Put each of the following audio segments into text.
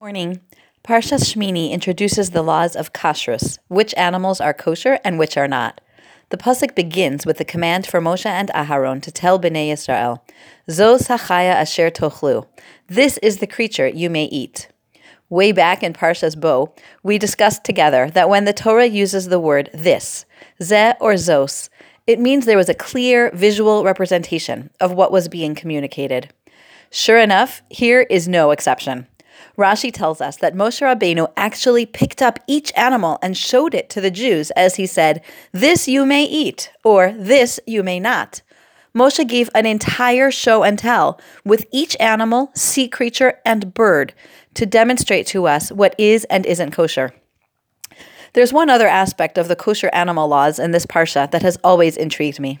Morning. Parshas Shmini introduces the laws of kashrus, which animals are kosher and which are not. The pasuk begins with the command for Moshe and Aharon to tell Bnei Yisrael, Zos hachaya asher tochlu. This is the creature you may eat. Way back in Parshas Bo, we discussed together that when the Torah uses the word this, zeh or zos, it means there was a clear visual representation of what was being communicated. Sure enough, here is no exception. Rashi tells us that Moshe Rabbeinu actually picked up each animal and showed it to the Jews as he said, "This you may eat," or "This you may not." Moshe gave an entire show and tell with each animal, sea creature, and bird to demonstrate to us what is and isn't kosher. There's one other aspect of the kosher animal laws in this parsha that has always intrigued me.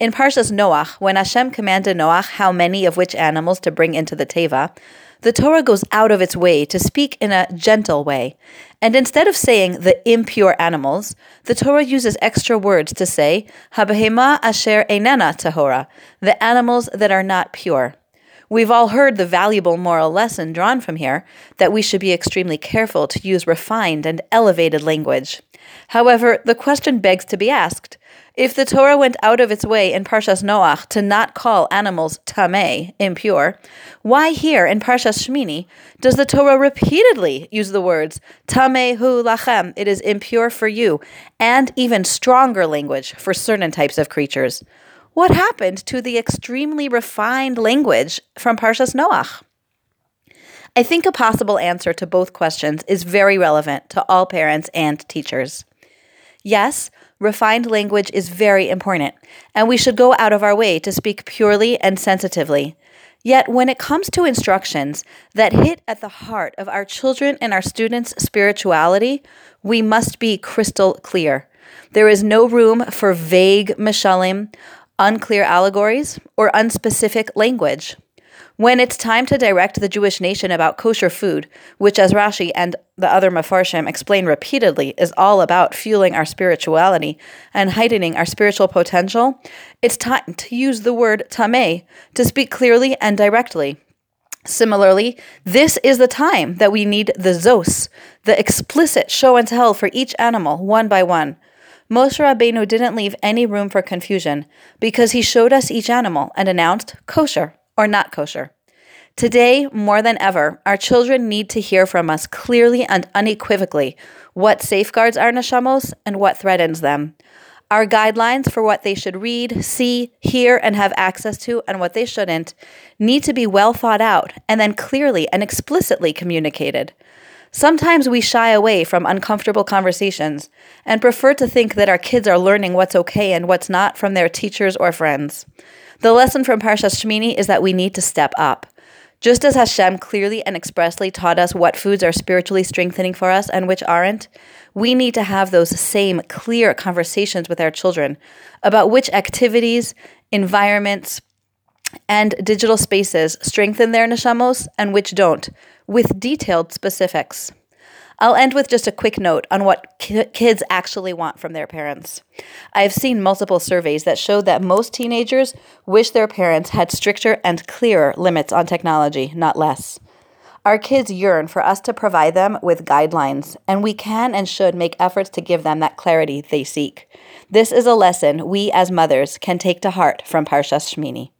In Parshas Noach, when Hashem commanded Noach how many of which animals to bring into the Teva, the Torah goes out of its way to speak in a gentle way. And instead of saying the impure animals, the Torah uses extra words to say, Habehema asher einena tahora, the animals that are not pure. We've all heard the valuable moral lesson drawn from here, that we should be extremely careful to use refined and elevated language. However, the question begs to be asked, if the Torah went out of its way in Parshas Noach to not call animals tameh, impure, why here in Parshas Shmini does the Torah repeatedly use the words tameh hu lachem, it is impure for you, and even stronger language for certain types of creatures? What happened to the extremely refined language from Parshas Noach? I think a possible answer to both questions is very relevant to all parents and teachers. Yes, refined language is very important, and we should go out of our way to speak purely and sensitively. Yet when it comes to instructions that hit at the heart of our children and our students' spirituality, we must be crystal clear. There is no room for vague mishalim, unclear allegories, or unspecific language. When it's time to direct the Jewish nation about kosher food, which as Rashi and the other Mefarshim explain repeatedly is all about fueling our spirituality and heightening our spiritual potential, it's time to use the word tameh to speak clearly and directly. Similarly, this is the time that we need the zos, the explicit show and tell for each animal one by one. Moshe Rabbeinu didn't leave any room for confusion because he showed us each animal and announced kosher or not kosher. Today, more than ever, our children need to hear from us clearly and unequivocally what safeguards our neshamos and what threatens them. Our guidelines for what they should read, see, hear, and have access to, and what they shouldn't, need to be well thought out and then clearly and explicitly communicated. Sometimes we shy away from uncomfortable conversations and prefer to think that our kids are learning what's okay and what's not from their teachers or friends. The lesson from Parshas Shmini is that we need to step up. Just as Hashem clearly and expressly taught us what foods are spiritually strengthening for us and which aren't, we need to have those same clear conversations with our children about which activities, environments, and digital spaces strengthen their neshamos and which don't, with detailed specifics. I'll end with just a quick note on what kids actually want from their parents. I've seen multiple surveys that show that most teenagers wish their parents had stricter and clearer limits on technology, not less. Our kids yearn for us to provide them with guidelines, and we can and should make efforts to give them that clarity they seek. This is a lesson we as mothers can take to heart from Parshas Shmini.